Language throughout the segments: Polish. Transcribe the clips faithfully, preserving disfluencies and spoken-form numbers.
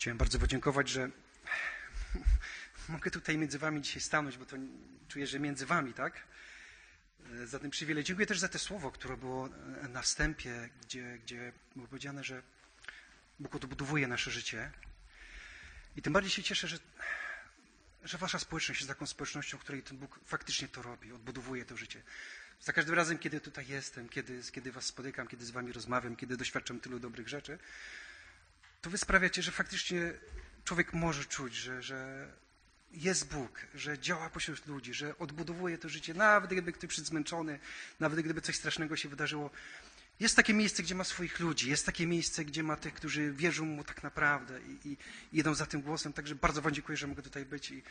Chciałem bardzo podziękować, że mogę tutaj między wami dzisiaj stanąć, bo to czuję, że między wami, tak? Za ten przywilej. Dziękuję też za to słowo, które było na wstępie, gdzie, gdzie było powiedziane, że Bóg odbudowuje nasze życie. I tym bardziej się cieszę, że, że wasza społeczność jest taką społecznością, w której ten Bóg faktycznie to robi, odbudowuje to życie. Za każdym razem, kiedy tutaj jestem, kiedy, kiedy was spotykam, kiedy z wami rozmawiam, kiedy doświadczam tylu dobrych rzeczy, to wy sprawiacie, że faktycznie człowiek może czuć, że, że jest Bóg, że działa pośród ludzi, że odbudowuje to życie, nawet gdyby ktoś przyszedł zmęczony, nawet gdyby coś strasznego się wydarzyło. Jest takie miejsce, gdzie ma swoich ludzi, jest takie miejsce, gdzie ma tych, którzy wierzą mu tak naprawdę i, i, i idą za tym głosem. Także bardzo wam dziękuję, że mogę tutaj być i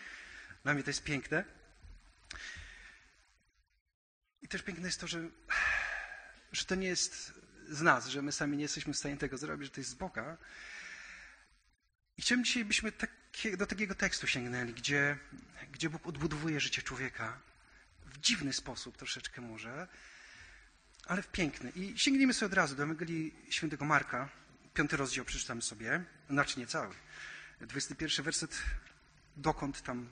dla mnie to jest piękne. I też piękne jest to, że, że to nie jest z nas, że my sami nie jesteśmy w stanie tego zrobić, że to jest z Boga. I chciałbym dzisiaj, byśmy takie, do takiego tekstu sięgnęli, gdzie, gdzie Bóg odbudowuje życie człowieka w dziwny sposób troszeczkę może, ale w piękny. I sięgnijmy sobie od razu do Ewangelii Świętego Marka, piąty rozdział przeczytamy sobie, znaczy nie cały, dwudziesty pierwszy werset, dokąd tam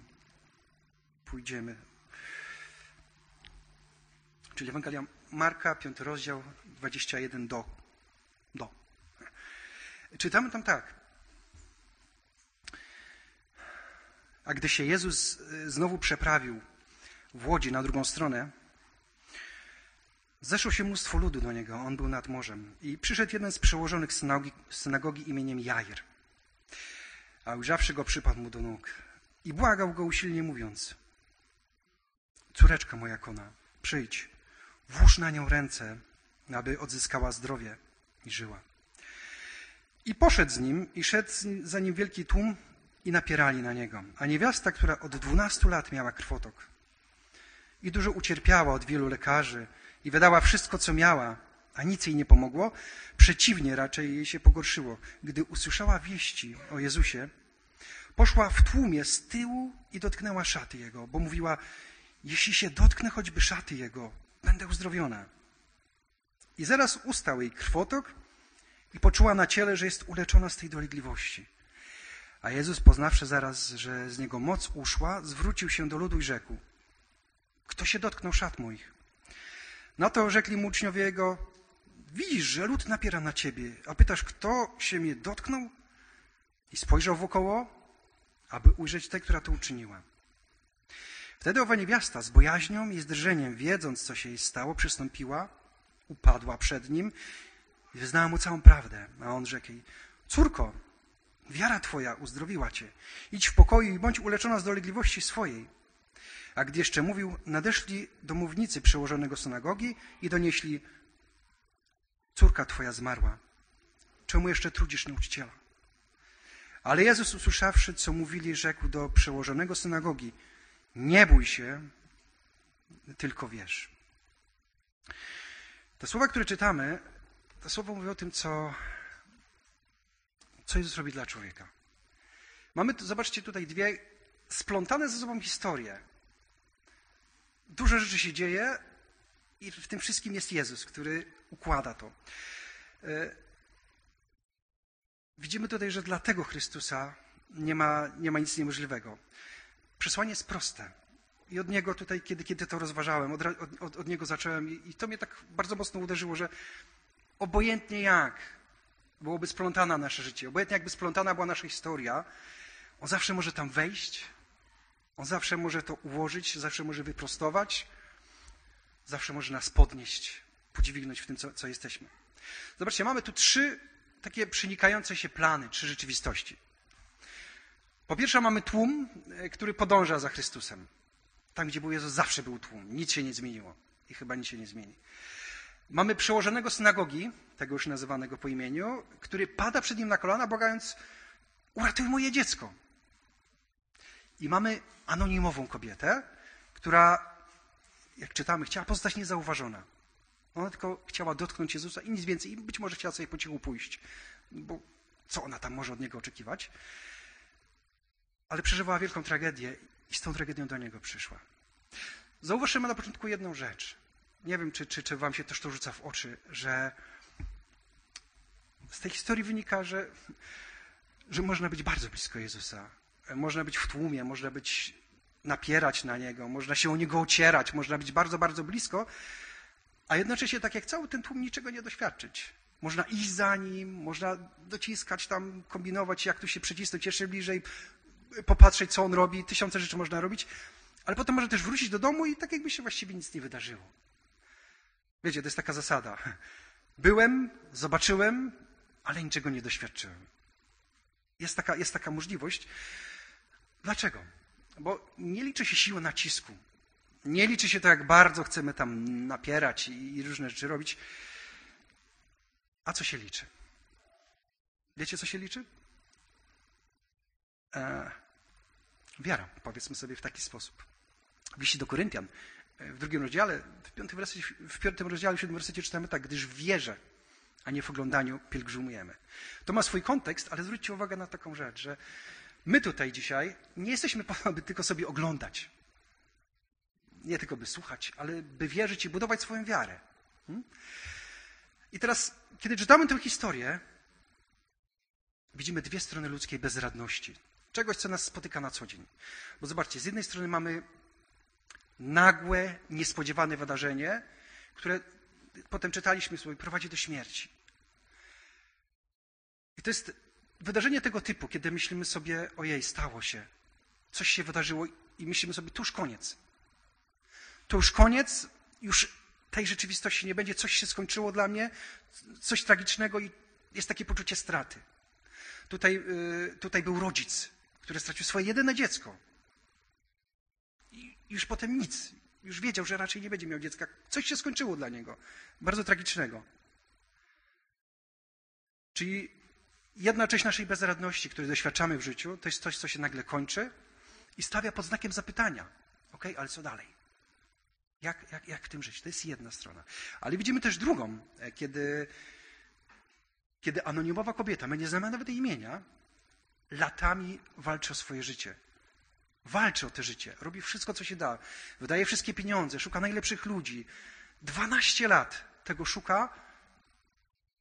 pójdziemy. Czyli Ewangelia Marka, piąty rozdział, dwudziesty pierwszy do. do. Czytamy tam tak. A gdy się Jezus znowu przeprawił w łodzi na drugą stronę, zeszło się mnóstwo ludu do Niego, On był nad morzem. I przyszedł jeden z przełożonych synagogi, synagogi imieniem Jair. A ujrzawszy Go, przypadł Mu do nóg i błagał Go usilnie mówiąc: córeczka moja kona, przyjdź, włóż na nią ręce, aby odzyskała zdrowie i żyła. I poszedł z nim i szedł za nim wielki tłum i napierali na niego. A niewiasta, która od dwunastu lat miała krwotok i dużo ucierpiała od wielu lekarzy i wydała wszystko, co miała, a nic jej nie pomogło, przeciwnie, raczej jej się pogorszyło. Gdy usłyszała wieści o Jezusie, poszła w tłumie z tyłu i dotknęła szaty Jego, bo mówiła: jeśli się dotknę choćby szaty Jego, będę uzdrowiona. I zaraz ustał jej krwotok i poczuła na ciele, że jest uleczona z tej dolegliwości. A Jezus, poznawszy zaraz, że z niego moc uszła, zwrócił się do ludu i rzekł: kto się dotknął szat moich? Na to rzekli mu uczniowie Jego: widzisz, że lud napiera na ciebie, a pytasz, kto się mnie dotknął? I spojrzał wokoło, aby ujrzeć tę, która to uczyniła. Wtedy owa niewiasta z bojaźnią i z drżeniem, wiedząc, co się jej stało, przystąpiła, upadła przed nim i wyznała mu całą prawdę. A on rzekł jej: córko, wiara twoja uzdrowiła cię. Idź w pokoju i bądź uleczona z dolegliwości swojej. A gdy jeszcze mówił, nadeszli domownicy przełożonego synagogi i donieśli: córka twoja zmarła. Czemu jeszcze trudzisz nauczyciela? Ale Jezus, usłyszawszy, co mówili, rzekł do przełożonego synagogi: nie bój się, tylko wierz. Te słowa, które czytamy, te słowa mówią o tym, co, co Jezus robi dla człowieka. Mamy, tu, zobaczcie, tutaj dwie splątane ze sobą historie. Dużo rzeczy się dzieje i w tym wszystkim jest Jezus, który układa to. Widzimy tutaj, że dla tego Chrystusa nie ma, nie ma nic niemożliwego. Przesłanie jest proste. I od niego tutaj, kiedy, kiedy to rozważałem, od, od, od niego zacząłem i, i to mnie tak bardzo mocno uderzyło, że obojętnie jak byłoby splątana nasze życie, obojętnie jakby splątana była nasza historia, on zawsze może tam wejść, on zawsze może to ułożyć, zawsze może wyprostować, zawsze może nas podnieść, podźwignąć w tym, co, co jesteśmy. Zobaczcie, mamy tu trzy takie przenikające się plany, trzy rzeczywistości. Po pierwsze, mamy tłum, który podąża za Chrystusem. Tam, gdzie był Jezus, zawsze był tłum. Nic się nie zmieniło i chyba nic się nie zmieni. Mamy przełożonego synagogi, tego już nazywanego po imieniu, który pada przed nim na kolana, błagając: uratuj moje dziecko. I mamy anonimową kobietę, która, jak czytamy, chciała pozostać niezauważona. Ona tylko chciała dotknąć Jezusa i nic więcej. I być może chciała sobie po cichu pójść, bo co ona tam może od niego oczekiwać? Ale przeżywała wielką tragedię i z tą tragedią do niego przyszła. Zauważymy na początku jedną rzecz. Nie wiem, czy, czy, czy wam się też to rzuca w oczy, że z tej historii wynika, że, że można być bardzo blisko Jezusa. Można być w tłumie, można być napierać na Niego, można się o Niego ocierać, można być bardzo, bardzo blisko, a jednocześnie tak jak cały ten tłum niczego nie doświadczyć. Można iść za Nim, można dociskać tam, kombinować, jak tu się przycisnąć jeszcze bliżej, popatrzeć, co On robi, tysiące rzeczy można robić, ale potem można też wrócić do domu i tak jakby się właściwie nic nie wydarzyło. Wiecie, to jest taka zasada. Byłem, zobaczyłem, ale niczego nie doświadczyłem. Jest taka, jest taka możliwość. Dlaczego? Bo nie liczy się siła nacisku. Nie liczy się to, jak bardzo chcemy tam napierać i różne rzeczy robić. A co się liczy? Wiecie, co się liczy? E, wiara, powiedzmy sobie w taki sposób. W liście do Koryntian, w drugim rozdziale, w piątym, wersecie, w piątym rozdziale, w siódmym wersecie czytamy tak, gdyż w wierze, a nie w oglądaniu pielgrzymujemy. To ma swój kontekst, ale zwróćcie uwagę na taką rzecz, że my tutaj dzisiaj nie jesteśmy po to, by tylko sobie oglądać. Nie tylko by słuchać, ale by wierzyć i budować swoją wiarę. Hmm? I teraz, kiedy czytamy tę historię, widzimy dwie strony ludzkiej bezradności. Czegoś, co nas spotyka na co dzień. Bo zobaczcie, z jednej strony mamy nagłe, niespodziewane wydarzenie, które potem czytaliśmy sobie, prowadzi do śmierci. I to jest wydarzenie tego typu, kiedy myślimy sobie, ojej, stało się, coś się wydarzyło i myślimy sobie, to już koniec. To już koniec, już tej rzeczywistości nie będzie, coś się skończyło dla mnie, coś tragicznego i jest takie poczucie straty. Tutaj, tutaj był rodzic, który stracił swoje jedyne dziecko. I już potem nic. Już wiedział, że raczej nie będzie miał dziecka. Coś się skończyło dla niego. Bardzo tragicznego. Czyli jedna część naszej bezradności, której doświadczamy w życiu, to jest coś, co się nagle kończy i stawia pod znakiem zapytania. Okej, ale co dalej? Jak, jak, jak w tym żyć? To jest jedna strona. Ale widzimy też drugą, kiedy, kiedy anonimowa kobieta, my nie znamy nawet jej imienia, latami walczy o swoje życie. Walczy o to życie, robi wszystko, co się da, wydaje wszystkie pieniądze, szuka najlepszych ludzi. dwanaście lat tego szuka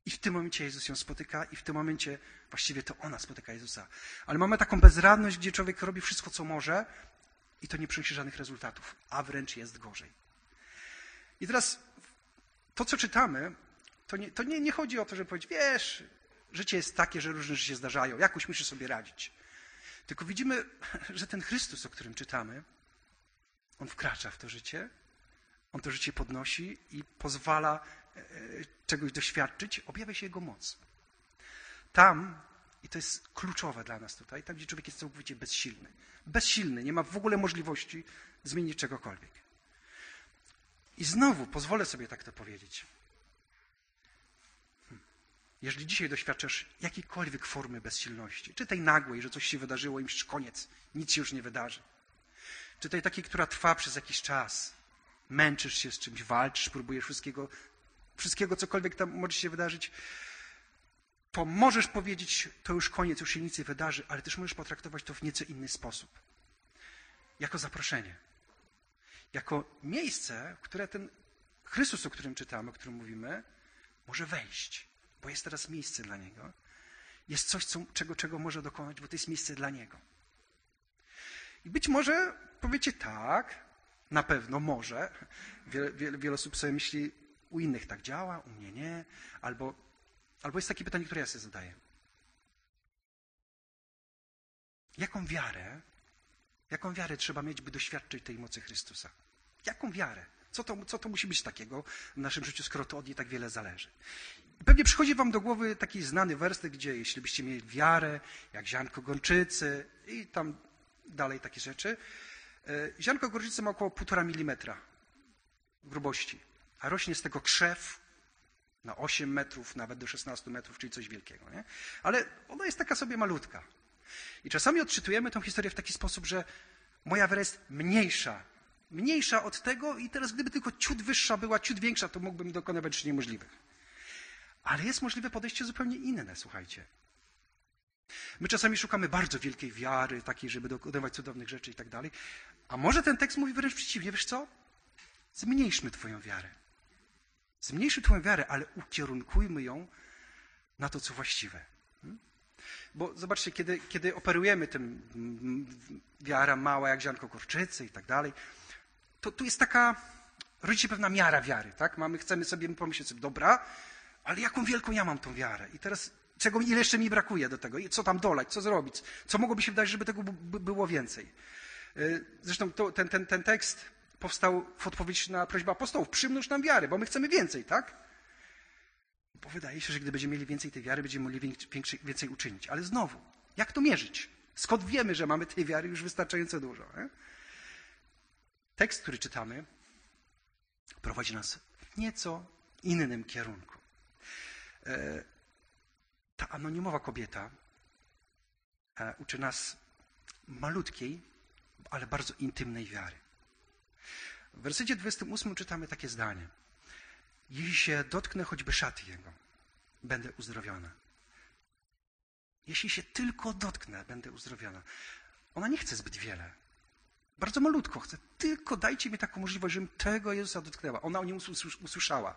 i w tym momencie Jezus ją spotyka i w tym momencie właściwie to ona spotyka Jezusa. Ale mamy taką bezradność, gdzie człowiek robi wszystko, co może i to nie przynosi żadnych rezultatów, a wręcz jest gorzej. I teraz to, co czytamy, to nie, to nie, nie chodzi o to, żeby powiedzieć, wiesz, życie jest takie, że różne rzeczy się zdarzają, jakoś musisz sobie radzić. Tylko widzimy, że ten Chrystus, o którym czytamy, On wkracza w to życie, On to życie podnosi i pozwala czegoś doświadczyć, objawia się Jego moc. Tam, i to jest kluczowe dla nas tutaj, tam gdzie człowiek jest całkowicie bezsilny. Bezsilny, nie ma w ogóle możliwości zmienić czegokolwiek. I znowu pozwolę sobie tak to powiedzieć. Jeżeli dzisiaj doświadczasz jakiejkolwiek formy bezsilności, czy tej nagłej, że coś się wydarzyło i myślisz, koniec, nic się już nie wydarzy, czy tej takiej, która trwa przez jakiś czas, męczysz się z czymś, walczysz, próbujesz wszystkiego, wszystkiego cokolwiek tam może się wydarzyć, to możesz powiedzieć, to już koniec, już się nic nie wydarzy, ale też możesz potraktować to w nieco inny sposób. Jako zaproszenie. Jako miejsce, w które ten Chrystus, o którym czytamy, o którym mówimy, może wejść. Bo jest teraz miejsce dla Niego. Jest coś, co, czego, czego może dokonać, bo to jest miejsce dla Niego. I być może powiecie tak, na pewno może. Wiele, wiele, wiele osób sobie myśli, u innych tak działa, u mnie nie. Albo, albo jest takie pytanie, które ja sobie zadaję. Jaką wiarę, jaką wiarę trzeba mieć, by doświadczyć tej mocy Chrystusa? Jaką wiarę? Co to, co to musi być takiego w naszym życiu, skoro to od niej tak wiele zależy? Pewnie przychodzi wam do głowy taki znany werset, gdzie jeśli byście mieli wiarę, jak ziarnko gorczycy i tam dalej takie rzeczy. Ziarnko gorczycy ma około półtora milimetra grubości, a rośnie z tego krzew na osiem metrów, nawet do szesnastu metrów, czyli coś wielkiego. Nie? Ale ona jest taka sobie malutka. I czasami odczytujemy tę historię w taki sposób, że moja wiara jest mniejsza. Mniejsza od tego i teraz gdyby tylko ciut wyższa była, ciut większa, to mógłbym dokonywać rzeczy niemożliwych. Ale jest możliwe podejście zupełnie inne, słuchajcie. My czasami szukamy bardzo wielkiej wiary, takiej, żeby dokonywać cudownych rzeczy i tak dalej. A może ten tekst mówi wręcz przeciwnie, wiesz co? Zmniejszmy twoją wiarę. Zmniejszyj twoją wiarę, ale ukierunkujmy ją na to, co właściwe. Bo zobaczcie, kiedy, kiedy operujemy tym wiara mała jak ziarnko gorczycy i tak dalej, to tu jest taka, rodzi się pewna miara wiary, tak? Mamy, chcemy sobie pomyśleć sobie, dobra, ale jaką wielką ja mam tą wiarę? I teraz czego, ile jeszcze mi brakuje do tego? Co tam dolać? Co zrobić? Co mogłoby się wydarzyć, żeby tego było więcej? Zresztą to, ten, ten, ten tekst powstał w odpowiedzi na prośbę apostołów. Przymnóż nam wiary, bo my chcemy więcej, tak? Bo wydaje się, że gdy będziemy mieli więcej tej wiary, będziemy mogli więcej, więcej uczynić. Ale znowu, jak to mierzyć? Skąd wiemy, że mamy tej wiary już wystarczająco dużo? Nie? Tekst, który czytamy, prowadzi nas w nieco innym kierunku. Ta anonimowa kobieta uczy nas malutkiej, ale bardzo intymnej wiary. W wersecie dwudziestym ósmym czytamy takie zdanie. Jeśli się dotknę choćby szaty Jego, będę uzdrowiona. Jeśli się tylko dotknę, będę uzdrowiona. Ona nie chce zbyt wiele. Bardzo malutko chce. Tylko dajcie mi taką możliwość, żebym tego Jezusa dotknęła. Ona o nim usłyszała,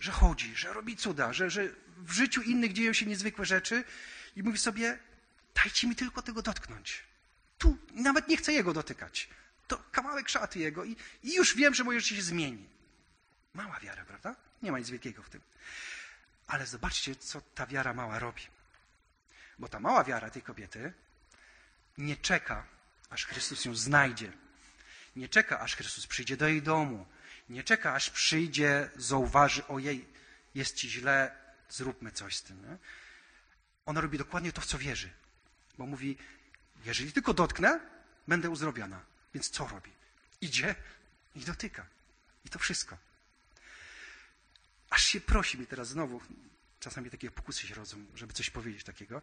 że chodzi, że robi cuda, że, że w życiu innych dzieją się niezwykłe rzeczy i mówi sobie, dajcie mi tylko tego dotknąć. Tu nawet nie chcę Jego dotykać. To kawałek szaty Jego i, i już wiem, że moje życie się zmieni. Mała wiara, prawda? Nie ma nic wielkiego w tym. Ale zobaczcie, co ta wiara mała robi. Bo ta mała wiara tej kobiety nie czeka, aż Chrystus ją znajdzie. Nie czeka, aż Chrystus przyjdzie do jej domu. Nie czeka, aż przyjdzie, zauważy, ojej, jest ci źle, zróbmy coś z tym. Nie? Ona robi dokładnie to, w co wierzy. Bo mówi, jeżeli tylko dotknę, będę uzdrowiona. Więc co robi? Idzie i dotyka. I to wszystko. Aż się prosi mi teraz znowu, czasami takie pokusy się rodzą, żeby coś powiedzieć takiego,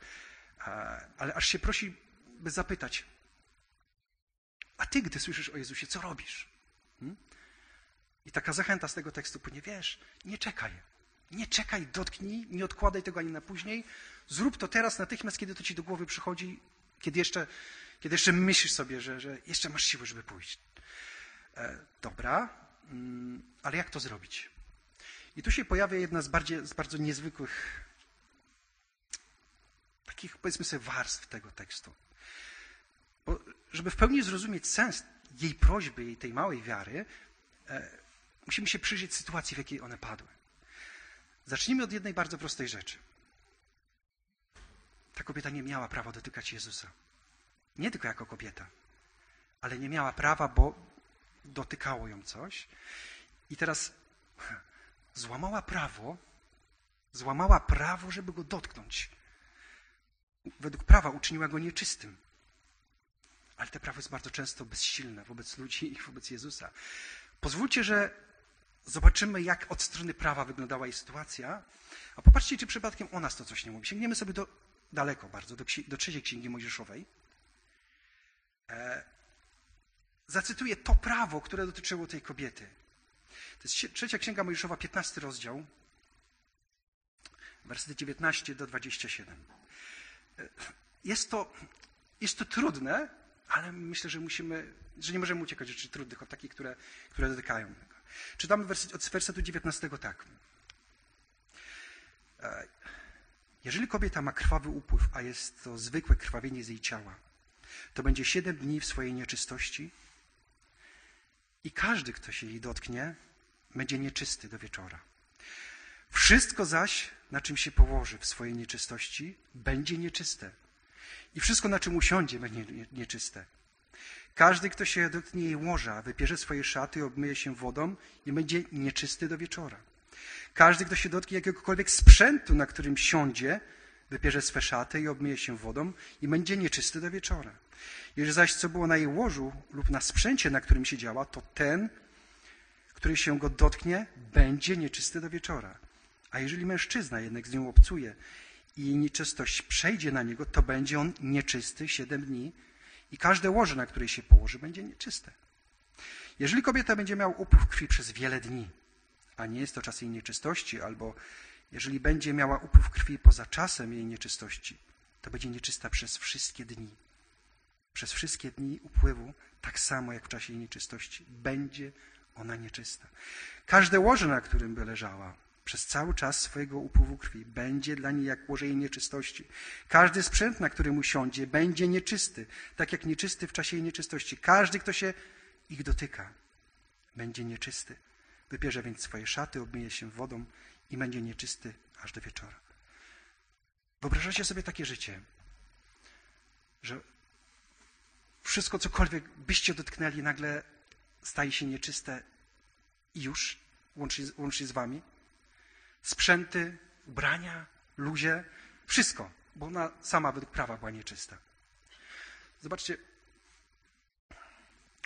ale aż się prosi, by zapytać, a ty, gdy słyszysz o Jezusie, co robisz? Hmm? I taka zachęta z tego tekstu płynie, wiesz, nie czekaj, nie czekaj, dotknij, nie odkładaj tego ani na później, zrób to teraz, natychmiast, kiedy to ci do głowy przychodzi, kiedy jeszcze, kiedy jeszcze myślisz sobie, że, że jeszcze masz siły, żeby pójść. E, dobra, mm, ale jak to zrobić? I tu się pojawia jedna z, bardziej, z bardzo niezwykłych takich, powiedzmy sobie, warstw tego tekstu. Bo żeby w pełni zrozumieć sens jej prośby, jej tej małej wiary, e, musimy się przyjrzeć sytuacji, w jakiej one padły. Zacznijmy od jednej bardzo prostej rzeczy. Ta kobieta nie miała prawa dotykać Jezusa. Nie tylko jako kobieta, ale nie miała prawa, bo dotykało ją coś. I teraz... Złamała prawo, złamała prawo, żeby go dotknąć. Według prawa uczyniła go nieczystym. Ale te prawo jest bardzo często bezsilne wobec ludzi i wobec Jezusa. Pozwólcie, że zobaczymy, jak od strony prawa wyglądała jej sytuacja, a popatrzcie, czy przypadkiem o nas to coś nie mówi. Sięgniemy sobie do, daleko bardzo, do, do trzeciej Księgi Mojżeszowej. E, zacytuję to prawo, które dotyczyło tej kobiety. To jest trzecia Księga Mojżeszowa, piętnasty rozdział, wersety dziewiętnaście do dwudziestu siedmiu. Jest to, jest to trudne, ale myślę, że musimy, że nie możemy uciekać od rzeczy trudnych, od takich, które, które dotykają. Czytamy werset, od wersetu dziewiętnastego tak. Jeżeli kobieta ma krwawy upływ, a jest to zwykłe krwawienie z jej ciała, to będzie siedem dni w swojej nieczystości, i każdy, kto się jej dotknie, będzie nieczysty do wieczora. Wszystko zaś, na czym się położy w swojej nieczystości, będzie nieczyste. I wszystko, na czym usiądzie, będzie nieczyste. Każdy, kto się dotknie jej łoża, wypierze swoje szaty, obmyje się wodą i będzie nieczysty do wieczora. Każdy, kto się dotknie jakiegokolwiek sprzętu, na którym siądzie, wypierze swe szaty i obmyje się wodą i będzie nieczysty do wieczora. Jeżeli zaś co było na jej łożu lub na sprzęcie, na którym siedziała, to ten, który się go dotknie, będzie nieczysty do wieczora. A jeżeli mężczyzna jednak z nią obcuje i jej nieczystość przejdzie na niego, to będzie on nieczysty siedem dni i każde łoże, na której się położy, będzie nieczyste. Jeżeli kobieta będzie miała upływ krwi przez wiele dni, a nie jest to czas jej nieczystości, albo jeżeli będzie miała upływ krwi poza czasem jej nieczystości, to będzie nieczysta przez wszystkie dni. Przez wszystkie dni upływu, tak samo jak w czasie jej nieczystości, będzie ona nieczysta. Każde łoże, na którym by leżała, przez cały czas swojego upływu krwi, będzie dla niej jak łoże jej nieczystości. Każdy sprzęt, na którym usiądzie, będzie nieczysty, tak jak nieczysty w czasie jej nieczystości. Każdy, kto się ich dotyka, będzie nieczysty. Wypierze więc swoje szaty, obmyje się wodą i będzie nieczysty aż do wieczora. Wyobrażacie sobie takie życie, że wszystko, cokolwiek byście dotknęli, nagle staje się nieczyste i już, łącznie, łącznie z wami. Sprzęty, ubrania, ludzie, wszystko, bo ona sama według prawa była nieczysta. Zobaczcie,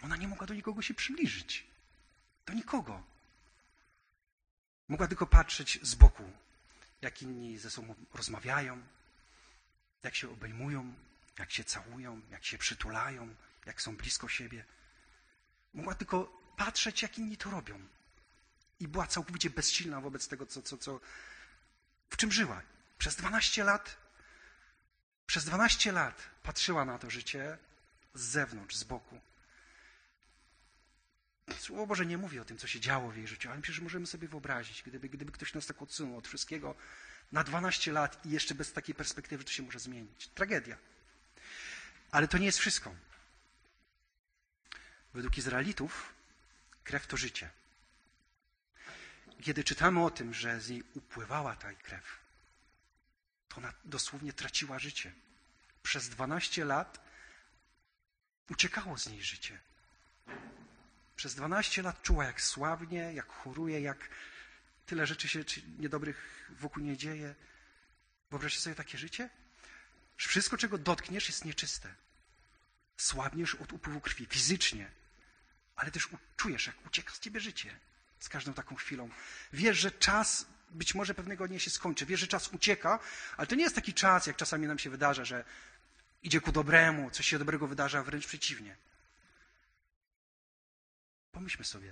ona nie mogła do nikogo się przybliżyć. Do nikogo. Mogła tylko patrzeć z boku, jak inni ze sobą rozmawiają, jak się obejmują, jak się całują, jak się przytulają, jak są blisko siebie. Mogła tylko patrzeć, jak inni to robią. I była całkowicie bezsilna wobec tego, co, co, co, w czym żyła. Przez dwanaście lat, przez dwanaście lat patrzyła na to życie z zewnątrz, z boku. Słowo Boże nie mówi o tym, co się działo w jej życiu, ale przecież możemy sobie wyobrazić, gdyby, gdyby ktoś nas tak odsunął od wszystkiego na dwanaście lat i jeszcze bez takiej perspektywy, że to się może zmienić. Tragedia. Ale to nie jest wszystko. Według Izraelitów krew to życie. Kiedy czytamy o tym, że z niej upływała ta krew, to ona dosłownie traciła życie. Przez dwanaście lat uciekało z niej życie. Przez dwanaście lat czuła, jak słabnie, jak choruje, jak tyle rzeczy się niedobrych wokół nie dzieje. Wyobraźcie sobie takie życie? Wszystko, czego dotkniesz, jest nieczyste. Słabniesz od upływu krwi, fizycznie, ale też czujesz, jak ucieka z ciebie życie z każdą taką chwilą. Wiesz, że czas być może pewnego dnia się skończy. Wiesz, że czas ucieka, ale to nie jest taki czas, jak czasami nam się wydarza, że idzie ku dobremu, coś się dobrego wydarza, wręcz przeciwnie. Pomyślmy sobie,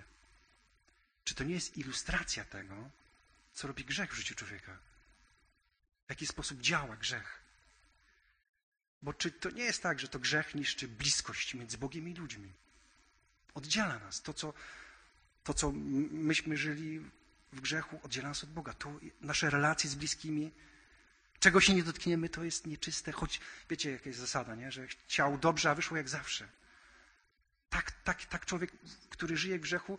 czy to nie jest ilustracja tego, co robi grzech w życiu człowieka? W jaki sposób działa grzech? Bo czy to nie jest tak, że to grzech niszczy bliskość między Bogiem i ludźmi? Oddziela nas. To, co, to, co myśmy żyli w grzechu, oddziela nas od Boga. To nasze relacje z bliskimi, czego się nie dotkniemy, to jest nieczyste. Choć wiecie, jaka jest zasada, nie? Że chciał dobrze, a wyszło jak zawsze. Tak, tak, tak człowiek, który żyje w grzechu,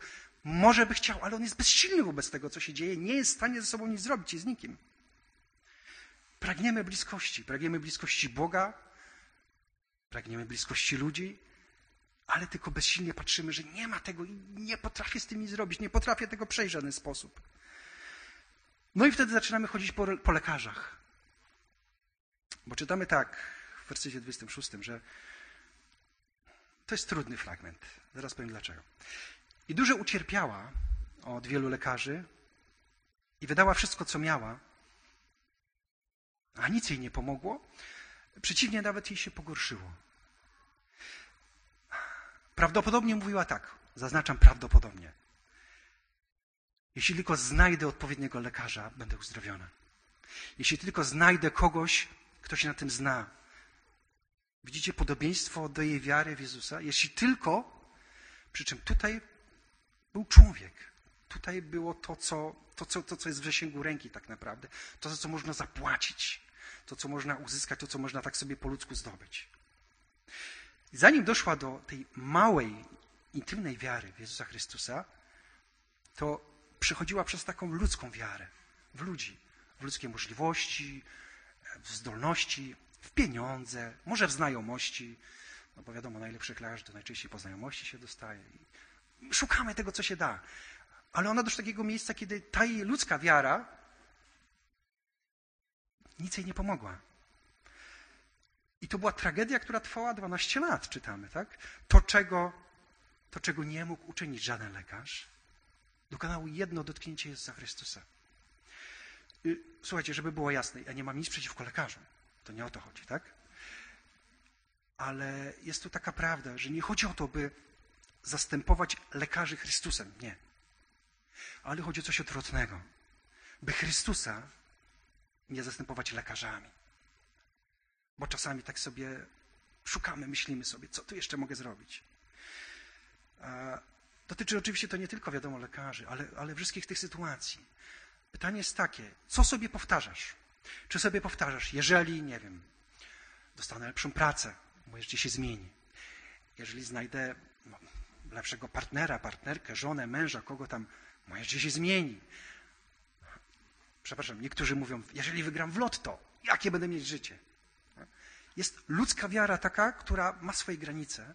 może by chciał, ale on jest bezsilny wobec tego, co się dzieje. Nie jest w stanie ze sobą nic zrobić i z nikim. Pragniemy bliskości. Pragniemy bliskości Boga. Pragniemy bliskości ludzi. Ale tylko bezsilnie patrzymy, że nie ma tego i nie potrafię z tym nic zrobić. Nie potrafię tego przejść w żaden sposób. No i wtedy zaczynamy chodzić po, po lekarzach. Bo czytamy tak w wersecie dwudziestym szóstym, że to jest trudny fragment. Zaraz powiem dlaczego. I dużo ucierpiała od wielu lekarzy i wydała wszystko, co miała, a nic jej nie pomogło. Przeciwnie, nawet jej się pogorszyło. Prawdopodobnie mówiła tak, zaznaczam prawdopodobnie. Jeśli tylko znajdę odpowiedniego lekarza, będę uzdrowiona. Jeśli tylko znajdę kogoś, kto się na tym zna. Widzicie podobieństwo do jej wiary w Jezusa? Jeśli tylko, przy czym tutaj był człowiek. Tutaj było to, co, to, co, to, co jest w zasięgu ręki tak naprawdę. To, za co można zapłacić. To, co można uzyskać, to, co można tak sobie po ludzku zdobyć. I zanim doszła do tej małej, intymnej wiary w Jezusa Chrystusa, to przechodziła przez taką ludzką wiarę w ludzi, w ludzkie możliwości, w zdolności, w pieniądze, może w znajomości, no bo wiadomo, najlepszy lekarz to najczęściej po znajomości się dostaje. Szukamy tego, co się da. Ale ona doszła do takiego miejsca, kiedy ta jej ludzka wiara nic jej nie pomogła. I to była tragedia, która trwała dwanaście lat, czytamy, tak? To, czego, to, czego nie mógł uczynić żaden lekarz, dokonało jedno dotknięcie Jezusa Chrystusa. Słuchajcie, żeby było jasne, ja nie mam nic przeciwko lekarzom. To nie o to chodzi, tak? Ale jest tu taka prawda, że nie chodzi o to, by zastępować lekarzy Chrystusem. Nie. Ale chodzi o coś odwrotnego. By Chrystusa nie zastępować lekarzami. Bo czasami tak sobie szukamy, myślimy sobie, co tu jeszcze mogę zrobić. Dotyczy oczywiście to nie tylko, wiadomo, lekarzy, ale, ale wszystkich tych sytuacji. Pytanie jest takie, co sobie powtarzasz? Czy sobie powtarzasz, jeżeli, nie wiem, dostanę lepszą pracę, moje życie się zmieni, jeżeli znajdę no, lepszego partnera, partnerkę, żonę, męża, kogo tam, moje życie się zmieni. Przepraszam, niektórzy mówią, jeżeli wygram w lotto, jakie będę mieć życie? Jest ludzka wiara taka, która ma swoje granice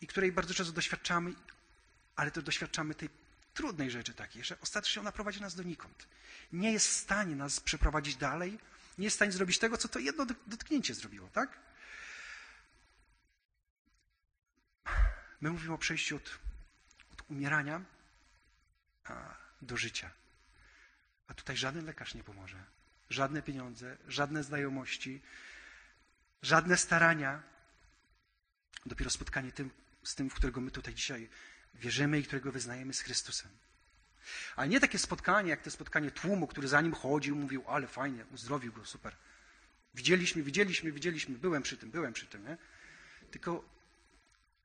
i której bardzo często doświadczamy, ale też doświadczamy tej trudnej rzeczy takiej, że ostatecznie ona prowadzi nas donikąd. Nie jest w stanie nas przeprowadzić dalej, nie jest w stanie zrobić tego, co to jedno dotknięcie zrobiło, tak? My mówimy o przejściu od, od umierania do życia. A tutaj żaden lekarz nie pomoże. Żadne pieniądze, żadne znajomości, żadne starania. Dopiero spotkanie tym, z tym, w którego my tutaj dzisiaj wierzymy i którego wyznajemy z Chrystusem. Ale nie takie spotkanie, jak to spotkanie tłumu, który za nim chodził, mówił, ale fajnie, uzdrowił go, super. Widzieliśmy, widzieliśmy, widzieliśmy, byłem przy tym, byłem przy tym, nie? Tylko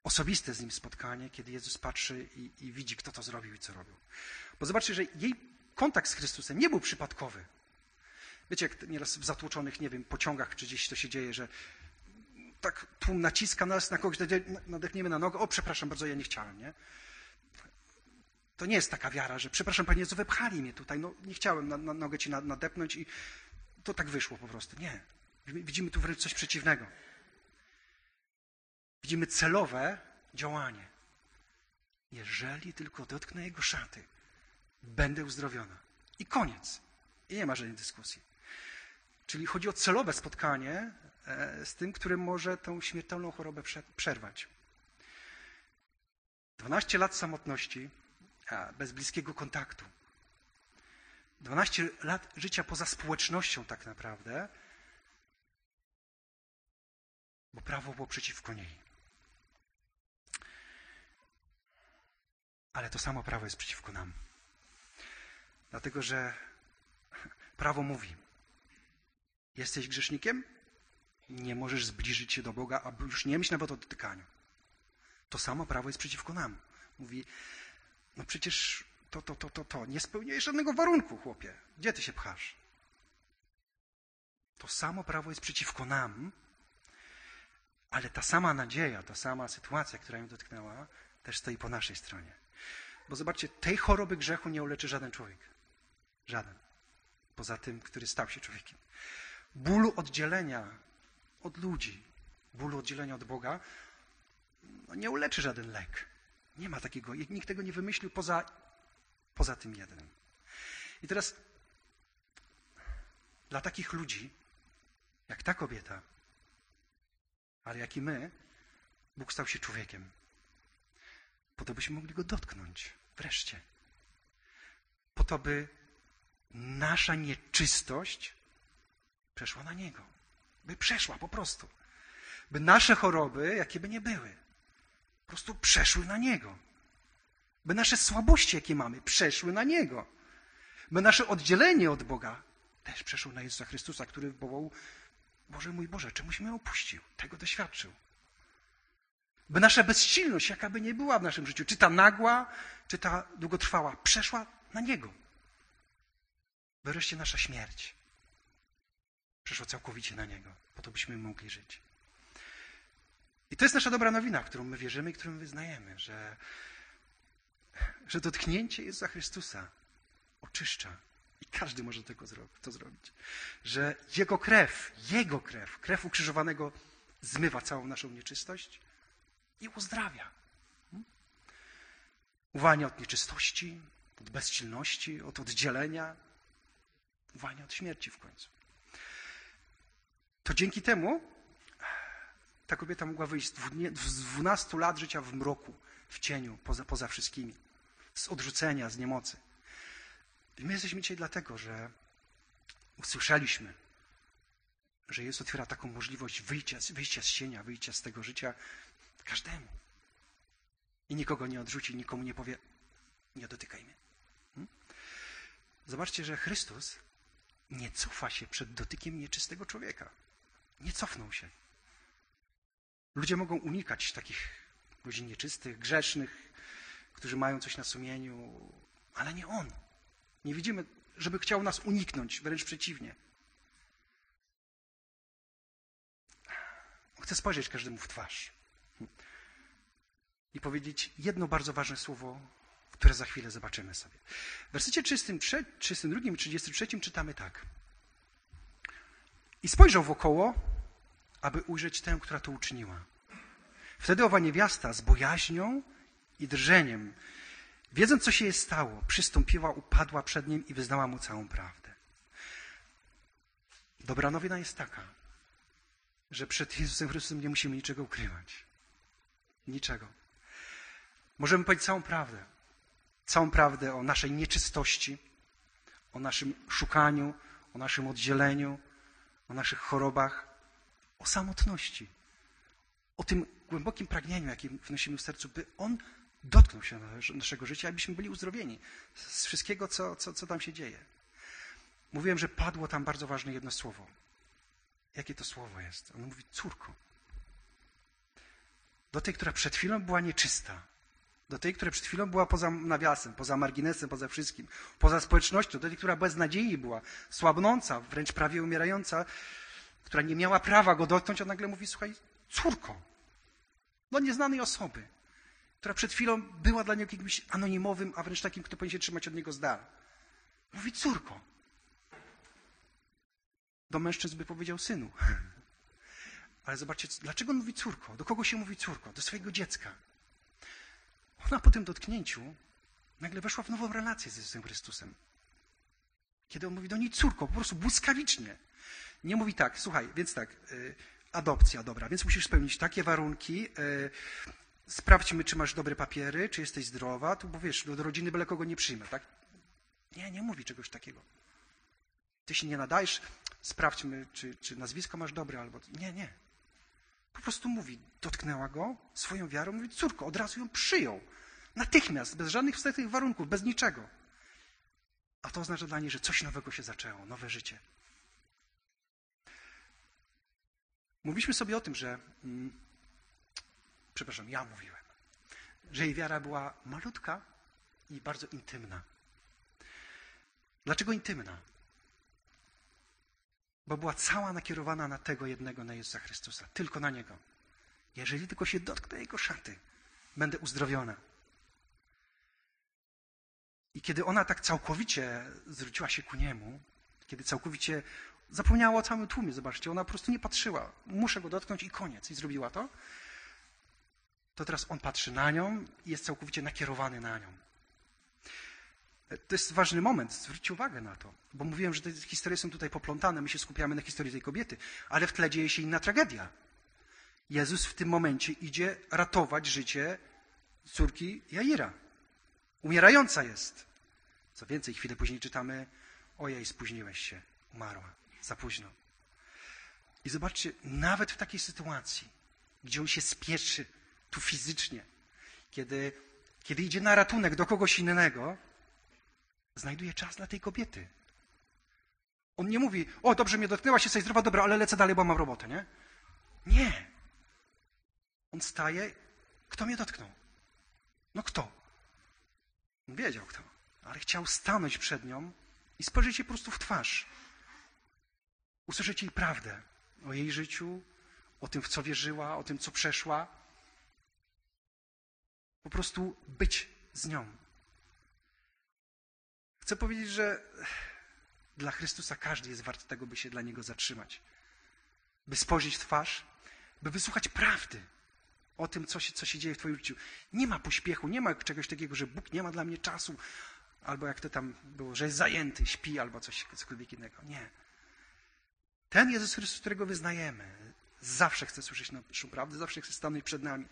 osobiste z nim spotkanie, kiedy Jezus patrzy i, i widzi, kto to zrobił i co robił. Bo zobaczcie, że jej kontakt z Chrystusem nie był przypadkowy. Wiecie, jak nieraz w zatłoczonych, nie wiem, pociągach czy gdzieś to się dzieje, że tak tłum naciska nas na kogoś, nadechniemy na nogę, o przepraszam bardzo, ja nie chciałem, nie? To nie jest taka wiara, że przepraszam Panie Jezu, wepchali mnie tutaj, no nie chciałem na, na nogę Ci nadepnąć i to tak wyszło po prostu. Nie. Widzimy tu wręcz coś przeciwnego. Widzimy celowe działanie. Jeżeli tylko dotknę Jego szaty, będę uzdrowiona. I koniec. I nie ma żadnej dyskusji. Czyli chodzi o celowe spotkanie z tym, który może tą śmiertelną chorobę przerwać. dwanaście lat samotności bez bliskiego kontaktu. dwanaście lat życia poza społecznością tak naprawdę, bo prawo było przeciwko niej. Ale to samo prawo jest przeciwko nam. Dlatego, że prawo mówi, jesteś grzesznikiem? Nie możesz zbliżyć się do Boga, a już nie myśl nawet o dotykaniu. To samo prawo jest przeciwko nam. Mówi, no przecież to, to, to, to, to. Nie spełniłeś żadnego warunku, chłopie. Gdzie ty się pchasz? To samo prawo jest przeciwko nam, ale ta sama nadzieja, ta sama sytuacja, która ją dotknęła, też stoi po naszej stronie. Bo zobaczcie, tej choroby grzechu nie uleczy żaden człowiek. Żaden. Poza tym, który stał się człowiekiem. Bólu oddzielenia od ludzi, bólu oddzielenia od Boga, no nie uleczy żaden lek. Nie ma takiego. Nikt tego nie wymyślił poza, poza tym jednym. I teraz dla takich ludzi, jak ta kobieta, ale jak i my, Bóg stał się człowiekiem. Po to, byśmy mogli Go dotknąć wreszcie. Po to, by nasza nieczystość przeszła na Niego. By przeszła po prostu. By nasze choroby, jakie by nie były, po prostu przeszły na Niego. By nasze słabości, jakie mamy, przeszły na Niego. By nasze oddzielenie od Boga też przeszło na Jezusa Chrystusa, który wołał, Boże mój Boże, czemuś mnie opuścił? Tego doświadczył. By nasza bezsilność, jaka by nie była w naszym życiu, czy ta nagła, czy ta długotrwała, przeszła na Niego. By wreszcie nasza śmierć przeszła całkowicie na Niego, po to byśmy mogli żyć. I to jest nasza dobra nowina, w którą my wierzymy i którą wyznajemy, że, że dotknięcie Jezusa Chrystusa oczyszcza i każdy może tego to zrobić. Że Jego krew, Jego krew, krew ukrzyżowanego zmywa całą naszą nieczystość i uzdrawia. Uwalnia od nieczystości, od bezsilności, od oddzielenia, uwalnia od śmierci w końcu. To dzięki temu ta kobieta mogła wyjść z dwunastu lat życia w mroku, w cieniu, poza, poza wszystkimi, z odrzucenia, z niemocy. I my jesteśmy dzisiaj dlatego, że usłyszeliśmy, że Jezus otwiera taką możliwość wyjścia, wyjścia z cienia, wyjścia z tego życia każdemu. I nikogo nie odrzuci, nikomu nie powie, nie dotykaj mnie. Hmm? Zobaczcie, że Chrystus nie cofa się przed dotykiem nieczystego człowieka. Nie cofnął się. Ludzie mogą unikać takich ludzi nieczystych, grzesznych, którzy mają coś na sumieniu, ale nie On. Nie widzimy żeby chciał nas uniknąć, wręcz przeciwnie. Chcę spojrzeć każdemu w twarz i powiedzieć jedno bardzo ważne słowo, które za chwilę zobaczymy sobie. W wersecie trzydziestym drugim i trzydziestym trzecim czytamy tak. I spojrzał wokoło, aby ujrzeć tę, która to uczyniła. Wtedy owa niewiasta z bojaźnią i drżeniem, wiedząc, co się jej stało, przystąpiła, upadła przed nim i wyznała mu całą prawdę. Dobra nowina jest taka, że przed Jezusem Chrystusem nie musimy niczego ukrywać. Niczego. Możemy powiedzieć całą prawdę. Całą prawdę o naszej nieczystości, o naszym szukaniu, o naszym oddzieleniu, o naszych chorobach, o samotności, o tym głębokim pragnieniu, jakie wnosimy w sercu, by On dotknął się naszego życia, abyśmy byli uzdrowieni z wszystkiego, co, co, co tam się dzieje. Mówiłem, że padło tam bardzo ważne jedno słowo. Jakie to słowo jest? On mówi, córko. Do tej, która przed chwilą była nieczysta. Do tej, która przed chwilą była poza nawiasem, poza marginesem, poza wszystkim, poza społecznością. Do tej, która bez nadziei była, słabnąca, wręcz prawie umierająca, która nie miała prawa go dotknąć, on nagle mówi, słuchaj, córko. Do nieznanej osoby, która przed chwilą była dla niego jakimś anonimowym, a wręcz takim, kto powinien się trzymać od niego z dala. Mówi, córko. Do mężczyzn by powiedział synu. Ale zobaczcie, dlaczego on mówi córko? Do kogo się mówi córko? Do swojego dziecka. Ona po tym dotknięciu nagle weszła w nową relację z Jezusem Chrystusem. Kiedy on mówi do niej córko, po prostu błyskawicznie. Nie mówi tak, słuchaj, więc tak, y, adopcja, dobra, więc musisz spełnić takie warunki, y, sprawdźmy, czy masz dobre papiery, czy jesteś zdrowa, tu, bo wiesz, do rodziny byle kogo nie przyjmę, tak? Nie, nie mówi czegoś takiego. Ty się nie nadajesz, sprawdźmy, czy, czy nazwisko masz dobre, albo... Nie, nie. Po prostu mówi, dotknęła go swoją wiarą, mówi, córko, od razu ją przyjął. Natychmiast, bez żadnych wstępnych warunków, bez niczego. A to oznacza dla niej, że coś nowego się zaczęło, nowe życie. Mówiliśmy sobie o tym, że... Mm, przepraszam, ja mówiłem. Że jej wiara była malutka i bardzo intymna. Dlaczego intymna? Bo była cała nakierowana na tego jednego, na Jezusa Chrystusa. Tylko na Niego. Jeżeli tylko się dotknę Jego szaty, będę uzdrowiona. I kiedy ona tak całkowicie zwróciła się ku Niemu, kiedy całkowicie zapomniała o całym tłumie, zobaczcie, ona po prostu nie patrzyła. Muszę Go dotknąć i koniec. I zrobiła to. To teraz On patrzy na nią i jest całkowicie nakierowany na nią. To jest ważny moment, zwróćcie uwagę na to, bo mówiłem, że te historie są tutaj poplątane, my się skupiamy na historii tej kobiety, ale w tle dzieje się inna tragedia. Jezus w tym momencie idzie ratować życie córki Jaira. Umierająca jest. Co więcej, chwilę później czytamy, ojej, spóźniłeś się, umarła, za późno. I zobaczcie, nawet w takiej sytuacji, gdzie On się spieszy, tu fizycznie, kiedy, kiedy idzie na ratunek do kogoś innego, znajduje czas dla tej kobiety. On nie mówi, o dobrze mnie dotknęłaś, jesteś zdrowa, dobra, ale lecę dalej, bo mam robotę, nie? Nie. On staje, kto mnie dotknął? No kto? On wiedział kto, ale chciał stanąć przed nią i spojrzeć jej po prostu w twarz. Usłyszeć jej prawdę o jej życiu, o tym, w co wierzyła, o tym, co przeszła. Po prostu być z nią. Chcę powiedzieć, że dla Chrystusa każdy jest wart tego, by się dla Niego zatrzymać. By spojrzeć w twarz, by wysłuchać prawdy o tym, co się, co się dzieje w Twoim życiu. Nie ma pośpiechu, nie ma czegoś takiego, że Bóg nie ma dla mnie czasu, albo jak to tam było, że jest zajęty, śpi, albo coś, cokolwiek innego. Nie. Ten Jezus Chrystus, którego wyznajemy, zawsze chce słyszeć naszą prawdę, zawsze chce stanąć przed nami.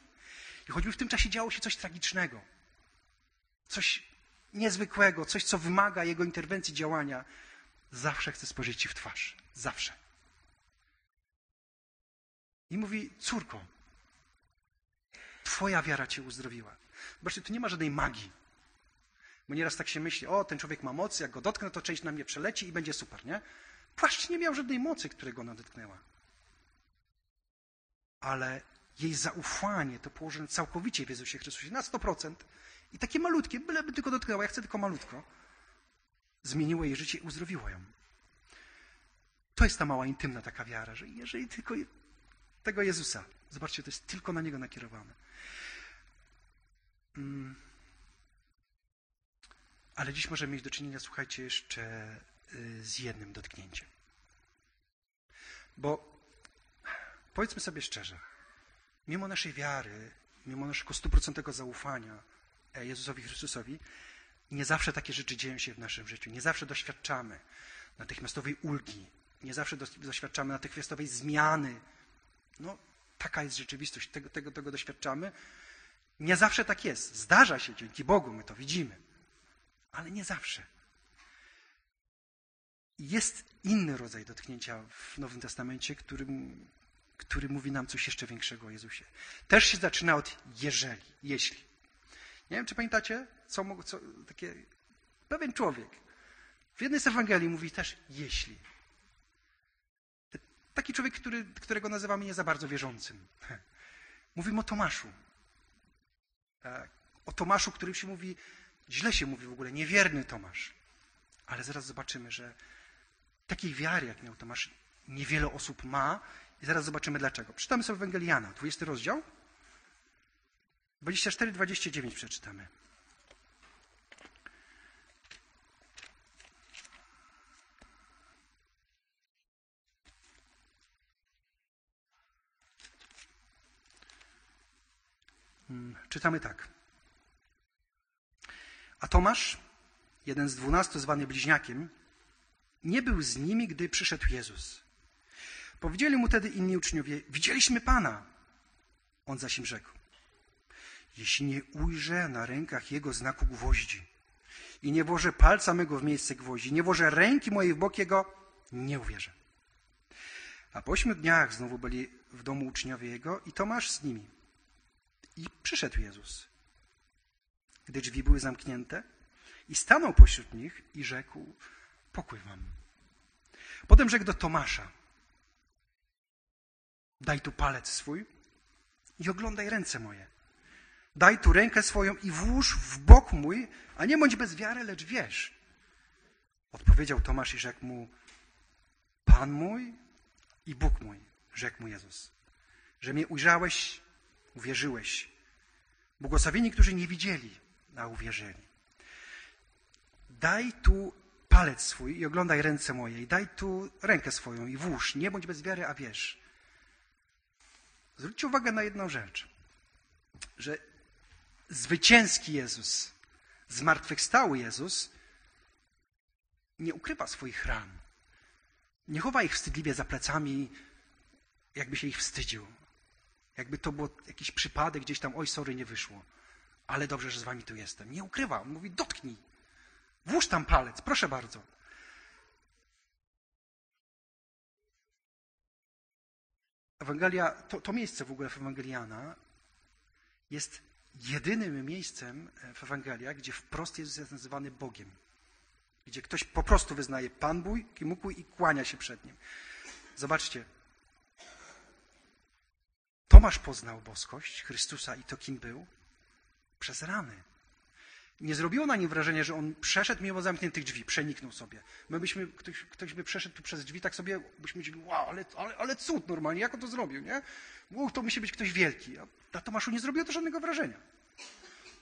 I choćby w tym czasie działo się coś tragicznego, coś niezwykłego, coś, co wymaga Jego interwencji, działania, zawsze chce spojrzeć Ci w twarz. Zawsze. I mówi, córko, Twoja wiara Cię uzdrowiła. Zobaczcie, tu nie ma żadnej magii. Bo nieraz tak się myśli, o, ten człowiek ma moc, jak go dotknę, to część na mnie przeleci i będzie super, nie? Płaszcz nie miał żadnej mocy, której go ona dotknęła. Ale jej zaufanie to położone całkowicie w Jezusie Chrystusie, na sto procent. I takie malutkie, byleby tylko dotknęła, ja chcę tylko malutko. zmieniło jej życie i uzdrowiło ją. To jest ta mała, intymna taka wiara, że jeżeli tylko tego Jezusa, zobaczcie, to jest tylko na Niego nakierowane. Ale dziś możemy mieć do czynienia, słuchajcie, jeszcze z jednym dotknięciem. Bo powiedzmy sobie szczerze, mimo naszej wiary, mimo naszego stuprocentowego zaufania Jezusowi Chrystusowi, nie zawsze takie rzeczy dzieją się w naszym życiu. Nie zawsze doświadczamy natychmiastowej ulgi. Nie zawsze doświadczamy natychmiastowej zmiany. No, taka jest rzeczywistość. Tego, tego, tego doświadczamy. Nie zawsze tak jest. Zdarza się, dzięki Bogu, my to widzimy. Ale nie zawsze. Jest inny rodzaj dotknięcia w Nowym Testamencie, który, który mówi nam coś jeszcze większego o Jezusie. Też się zaczyna od jeżeli, jeśli. Nie wiem, czy pamiętacie, co, co takie pewien człowiek w jednej z Ewangelii mówi też jeśli. Taki człowiek, który, którego nazywamy nie za bardzo wierzącym. Mówimy o Tomaszu. O Tomaszu, którym się mówi, źle się mówi w ogóle, niewierny Tomasz. Ale zaraz zobaczymy, że takiej wiary, jak miał Tomasz, niewiele osób ma i zaraz zobaczymy dlaczego. Przeczytamy sobie Ewangelii Jana, dwudziesty rozdział, dwadzieścia cztery do dwudziestu dziewięciu przeczytamy. Czytamy tak. A Tomasz, jeden z dwunastu, zwany bliźniakiem, nie był z nimi, gdy przyszedł Jezus. Powiedzieli mu tedy inni uczniowie, widzieliśmy Pana. On zaś im rzekł, jeśli nie ujrzę na rękach Jego znaku gwoździ i nie włożę palca mego w miejsce gwoździ, nie włożę ręki mojej w bok Jego, nie uwierzę. A po ośmiu dniach znowu byli w domu uczniowie Jego i Tomasz z nimi. I przyszedł Jezus, gdy drzwi były zamknięte, i stanął pośród nich i rzekł, pokój wam. Potem rzekł do Tomasza, daj tu palec swój i oglądaj ręce moje. Daj tu rękę swoją i włóż w bok mój, a nie bądź bez wiary, lecz wierz. Odpowiedział Tomasz i rzekł mu, Pan mój i Bóg mój, rzekł mu Jezus, że mnie ujrzałeś, uwierzyłeś. Błogosławieni, którzy nie widzieli, a uwierzyli. Daj tu palec swój i oglądaj ręce moje. I daj tu rękę swoją i włóż. Nie bądź bez wiary, a wierz. Zwróćcie uwagę na jedną rzecz. Że zwycięski Jezus, zmartwychwstały Jezus nie ukrywa swoich ran. Nie chowa ich wstydliwie za plecami, jakby się ich wstydził. Jakby to był jakiś przypadek, gdzieś tam, oj, sorry, nie wyszło. Ale dobrze, że z wami tu jestem. Nie ukrywa. On mówi, dotknij. Włóż tam palec, proszę bardzo. Ewangelia, to, to miejsce w ogóle w Ewangelii Jana jest jedynym miejscem w Ewangeliach, gdzie wprost Jezus jest nazywany Bogiem. Gdzie ktoś po prostu wyznaje Pan Bóg i mógł i kłania się przed Nim. Zobaczcie. Tomasz poznał boskość Chrystusa i to, kim był, przez rany. Nie zrobiło na nim wrażenia, że on przeszedł mimo zamkniętych drzwi, przeniknął sobie. My byśmy, ktoś, ktoś by przeszedł tu przez drzwi, tak sobie byśmy myśleli, wow, ale, ale, ale cud normalnie, jak on to zrobił, nie? Wow, to musi być ktoś wielki. A dla Tomaszu nie zrobiło to żadnego wrażenia.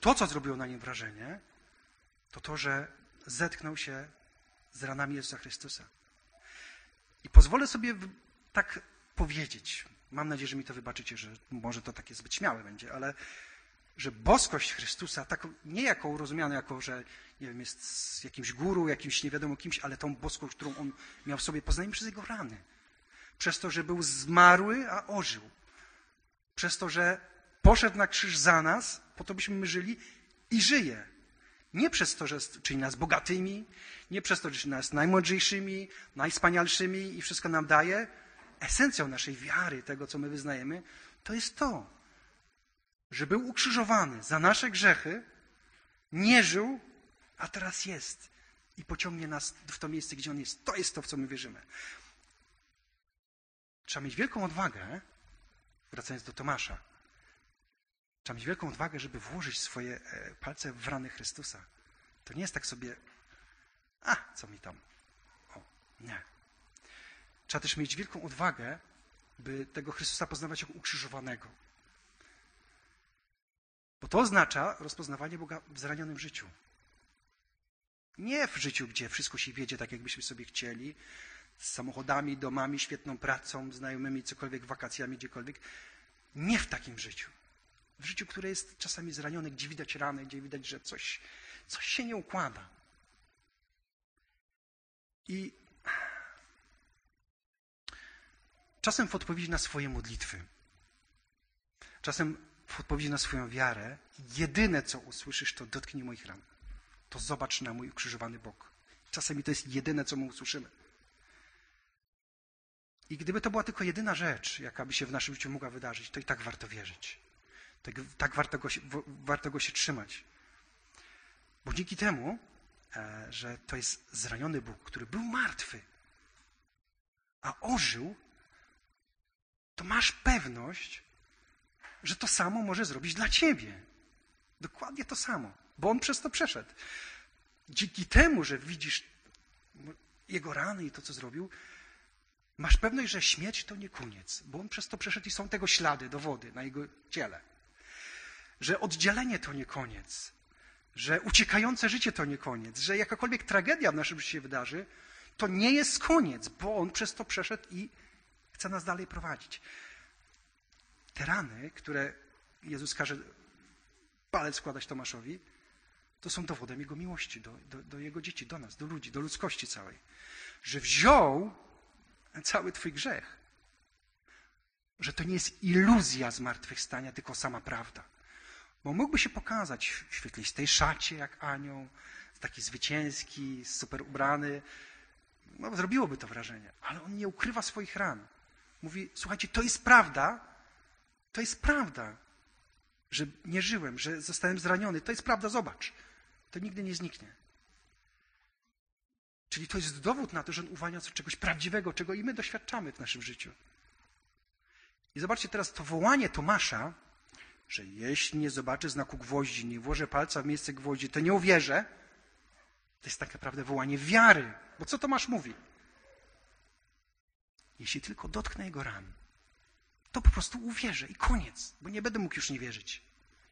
To, co zrobiło na nim wrażenie, to to, że zetknął się z ranami Jezusa Chrystusa. I pozwolę sobie tak powiedzieć, mam nadzieję, że mi to wybaczycie, że może to takie zbyt śmiałe będzie, ale że boskość Chrystusa, tak nie jako rozumiana jako, że nie wiem, jest jakimś guru, jakimś nie wiadomo kimś, ale tą boskość, którą on miał w sobie, poznajemy przez jego rany. Przez to, że był zmarły, a ożył. Przez to, że poszedł na krzyż za nas, po to byśmy my żyli i żyje. Nie przez to, że czyni nas bogatymi, nie przez to, że czyni nas najmądrzejszymi, najwspanialszymi i wszystko nam daje. Esencją naszej wiary, tego, co my wyznajemy, to jest to, że był ukrzyżowany za nasze grzechy, nie żył, a teraz jest i pociągnie nas w to miejsce, gdzie On jest. To jest to, w co my wierzymy. Trzeba mieć wielką odwagę, wracając do Tomasza, trzeba mieć wielką odwagę, żeby włożyć swoje palce w rany Chrystusa. To nie jest tak sobie, A, co mi tam? O, nie. Trzeba też mieć wielką odwagę, by tego Chrystusa poznawać jako ukrzyżowanego. Bo to oznacza rozpoznawanie Boga w zranionym życiu. Nie w życiu, gdzie wszystko się wiedzie tak, jakbyśmy sobie chcieli, z samochodami, domami, świetną pracą, znajomymi, cokolwiek, wakacjami, gdziekolwiek. Nie w takim życiu. W życiu, które jest czasami zranione, gdzie widać rany, gdzie widać, że coś, coś się nie układa. I czasem w odpowiedzi na swoje modlitwy, czasem w odpowiedzi na swoją wiarę, jedyne, co usłyszysz, to dotknij moich ran. To zobacz na mój ukrzyżowany Bóg. Czasami to jest jedyne, co mu usłyszymy. I gdyby to była tylko jedyna rzecz, jaka by się w naszym życiu mogła wydarzyć, to i tak warto wierzyć. Tak, tak warto, go się, warto go się trzymać. Bo dzięki temu, że to jest zraniony Bóg, który był martwy, a ożył, to masz pewność, że to samo może zrobić dla ciebie. Dokładnie to samo, bo on przez to przeszedł. Dzięki temu, że widzisz jego rany i to, co zrobił, masz pewność, że śmierć to nie koniec, bo on przez to przeszedł i są tego ślady, dowody na jego ciele. Że oddzielenie to nie koniec, że uciekające życie to nie koniec, że jakakolwiek tragedia w naszym życiu się wydarzy, to nie jest koniec, bo on przez to przeszedł i chce nas dalej prowadzić. Te rany, które Jezus każe palec składać Tomaszowi, to są dowodem Jego miłości do, do, do Jego dzieci, do nas, do ludzi, do ludzkości całej. Że wziął cały twój grzech. Że to nie jest iluzja zmartwychwstania, tylko sama prawda. Bo mógłby się pokazać w świetlistej szacie jak anioł, taki zwycięski, super ubrany. No, zrobiłoby to wrażenie, ale on nie ukrywa swoich ran. Mówi, słuchajcie, to jest prawda, to jest prawda, że nie żyłem, że zostałem zraniony. To jest prawda, zobacz. To nigdy nie zniknie. Czyli to jest dowód na to, że on uwalnia od czegoś prawdziwego, czego i my doświadczamy w naszym życiu. I zobaczcie teraz to wołanie Tomasza, że jeśli nie zobaczę znaku gwoździ, nie włożę palca w miejsce gwoździ, to nie uwierzę. To jest tak naprawdę wołanie wiary. Bo co Tomasz mówi? Jeśli tylko dotknę jego ran, to po prostu uwierzę i koniec, bo nie będę mógł już nie wierzyć.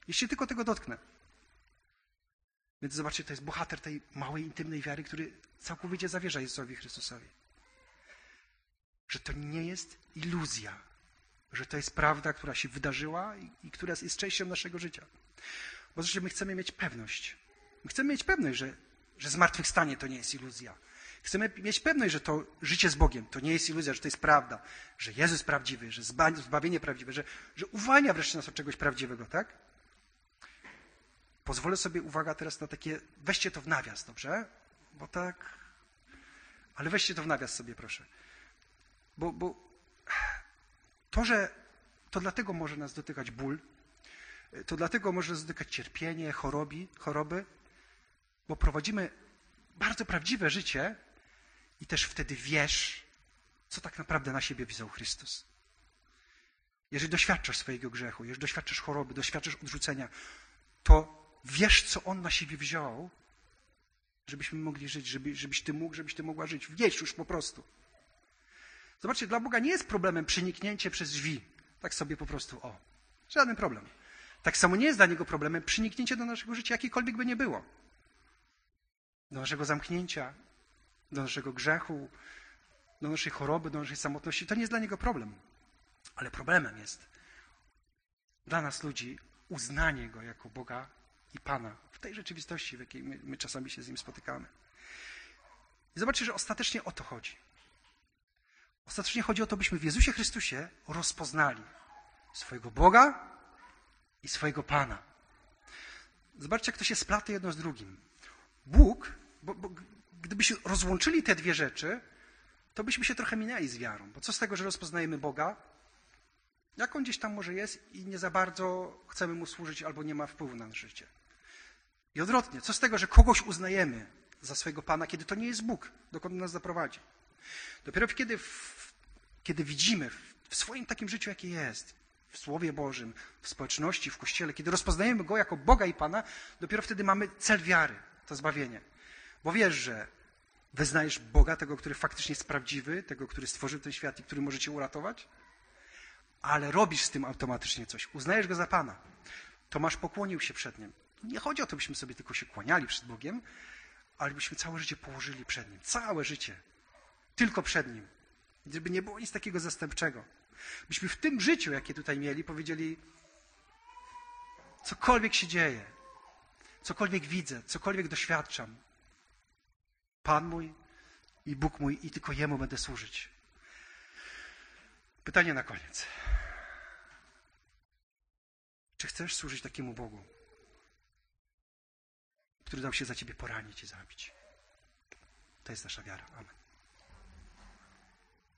Jeśli tylko tego dotknę. Więc zobaczcie, to jest bohater tej małej, intymnej wiary, który całkowicie zawierza Jezusowi Chrystusowi. Że to nie jest iluzja, że to jest prawda, która się wydarzyła i, i która jest częścią naszego życia. Bo zresztą my chcemy mieć pewność. My chcemy mieć pewność, że, że zmartwychwstanie to nie jest iluzja. Chcemy mieć pewność, że to życie z Bogiem to nie jest iluzja, że to jest prawda, że Jezus prawdziwy, że zbawienie prawdziwe, że, że uwalnia wreszcie nas od czegoś prawdziwego, tak? Pozwolę sobie, uwaga, teraz na takie, weźcie to w nawias, dobrze? Bo tak, ale weźcie to w nawias sobie, proszę. Bo, bo to, że to dlatego może nas dotykać ból, to dlatego może nas dotykać cierpienie, choroby, choroby, bo prowadzimy bardzo prawdziwe życie. I też wtedy wiesz, co tak naprawdę na siebie wziął Chrystus. Jeżeli doświadczasz swojego grzechu, jeżeli doświadczasz choroby, doświadczasz odrzucenia, to wiesz, co On na siebie wziął, żebyśmy mogli żyć, żeby, żebyś Ty mógł, żebyś Ty mogła żyć. Wiesz już po prostu. Zobaczcie, dla Boga nie jest problemem przeniknięcie przez drzwi. Tak sobie po prostu, o, żaden problem. Tak samo nie jest dla Niego problemem przeniknięcie do naszego życia, jakiekolwiek by nie było. Do naszego zamknięcia, do naszego grzechu, do naszej choroby, do naszej samotności. To nie jest dla Niego problem. Ale problemem jest dla nas ludzi uznanie Go jako Boga i Pana w tej rzeczywistości, w jakiej my, my czasami się z Nim spotykamy. I zobaczcie, że ostatecznie o to chodzi. Ostatecznie chodzi o to, byśmy w Jezusie Chrystusie rozpoznali swojego Boga i swojego Pana. Zobaczcie, jak to się splata jedno z drugim. Bóg, bo, bo gdybyśmy rozłączyli te dwie rzeczy, to byśmy się trochę minęli z wiarą. Bo co z tego, że rozpoznajemy Boga, jak On gdzieś tam może jest i nie za bardzo chcemy Mu służyć albo nie ma wpływu na nasze życie. I odwrotnie, co z tego, że kogoś uznajemy za swojego Pana, kiedy to nie jest Bóg, dokąd nas zaprowadzi. Dopiero kiedy, w, kiedy widzimy w swoim takim życiu, jakie jest, w Słowie Bożym, w społeczności, w Kościele, kiedy rozpoznajemy Go jako Boga i Pana, dopiero wtedy mamy cel wiary. To zbawienie. Bo wiesz, że Wyznajesz Boga, tego, który faktycznie jest prawdziwy, tego, który stworzył ten świat i który może cię uratować? Ale robisz z tym automatycznie coś. Uznajesz go za Pana. Tomasz pokłonił się przed nim. Nie chodzi o to, byśmy sobie tylko się kłaniali przed Bogiem, ale byśmy całe życie położyli przed nim. Całe życie. Tylko przed nim. Gdyby nie było nic takiego zastępczego. Byśmy w tym życiu, jakie tutaj mieli, powiedzieli: cokolwiek się dzieje, cokolwiek widzę, cokolwiek doświadczam, Pan mój i Bóg mój i tylko Jemu będę służyć. Pytanie na koniec. Czy chcesz służyć takiemu Bogu, który dał się za ciebie poranić i zabić? To jest nasza wiara. Amen.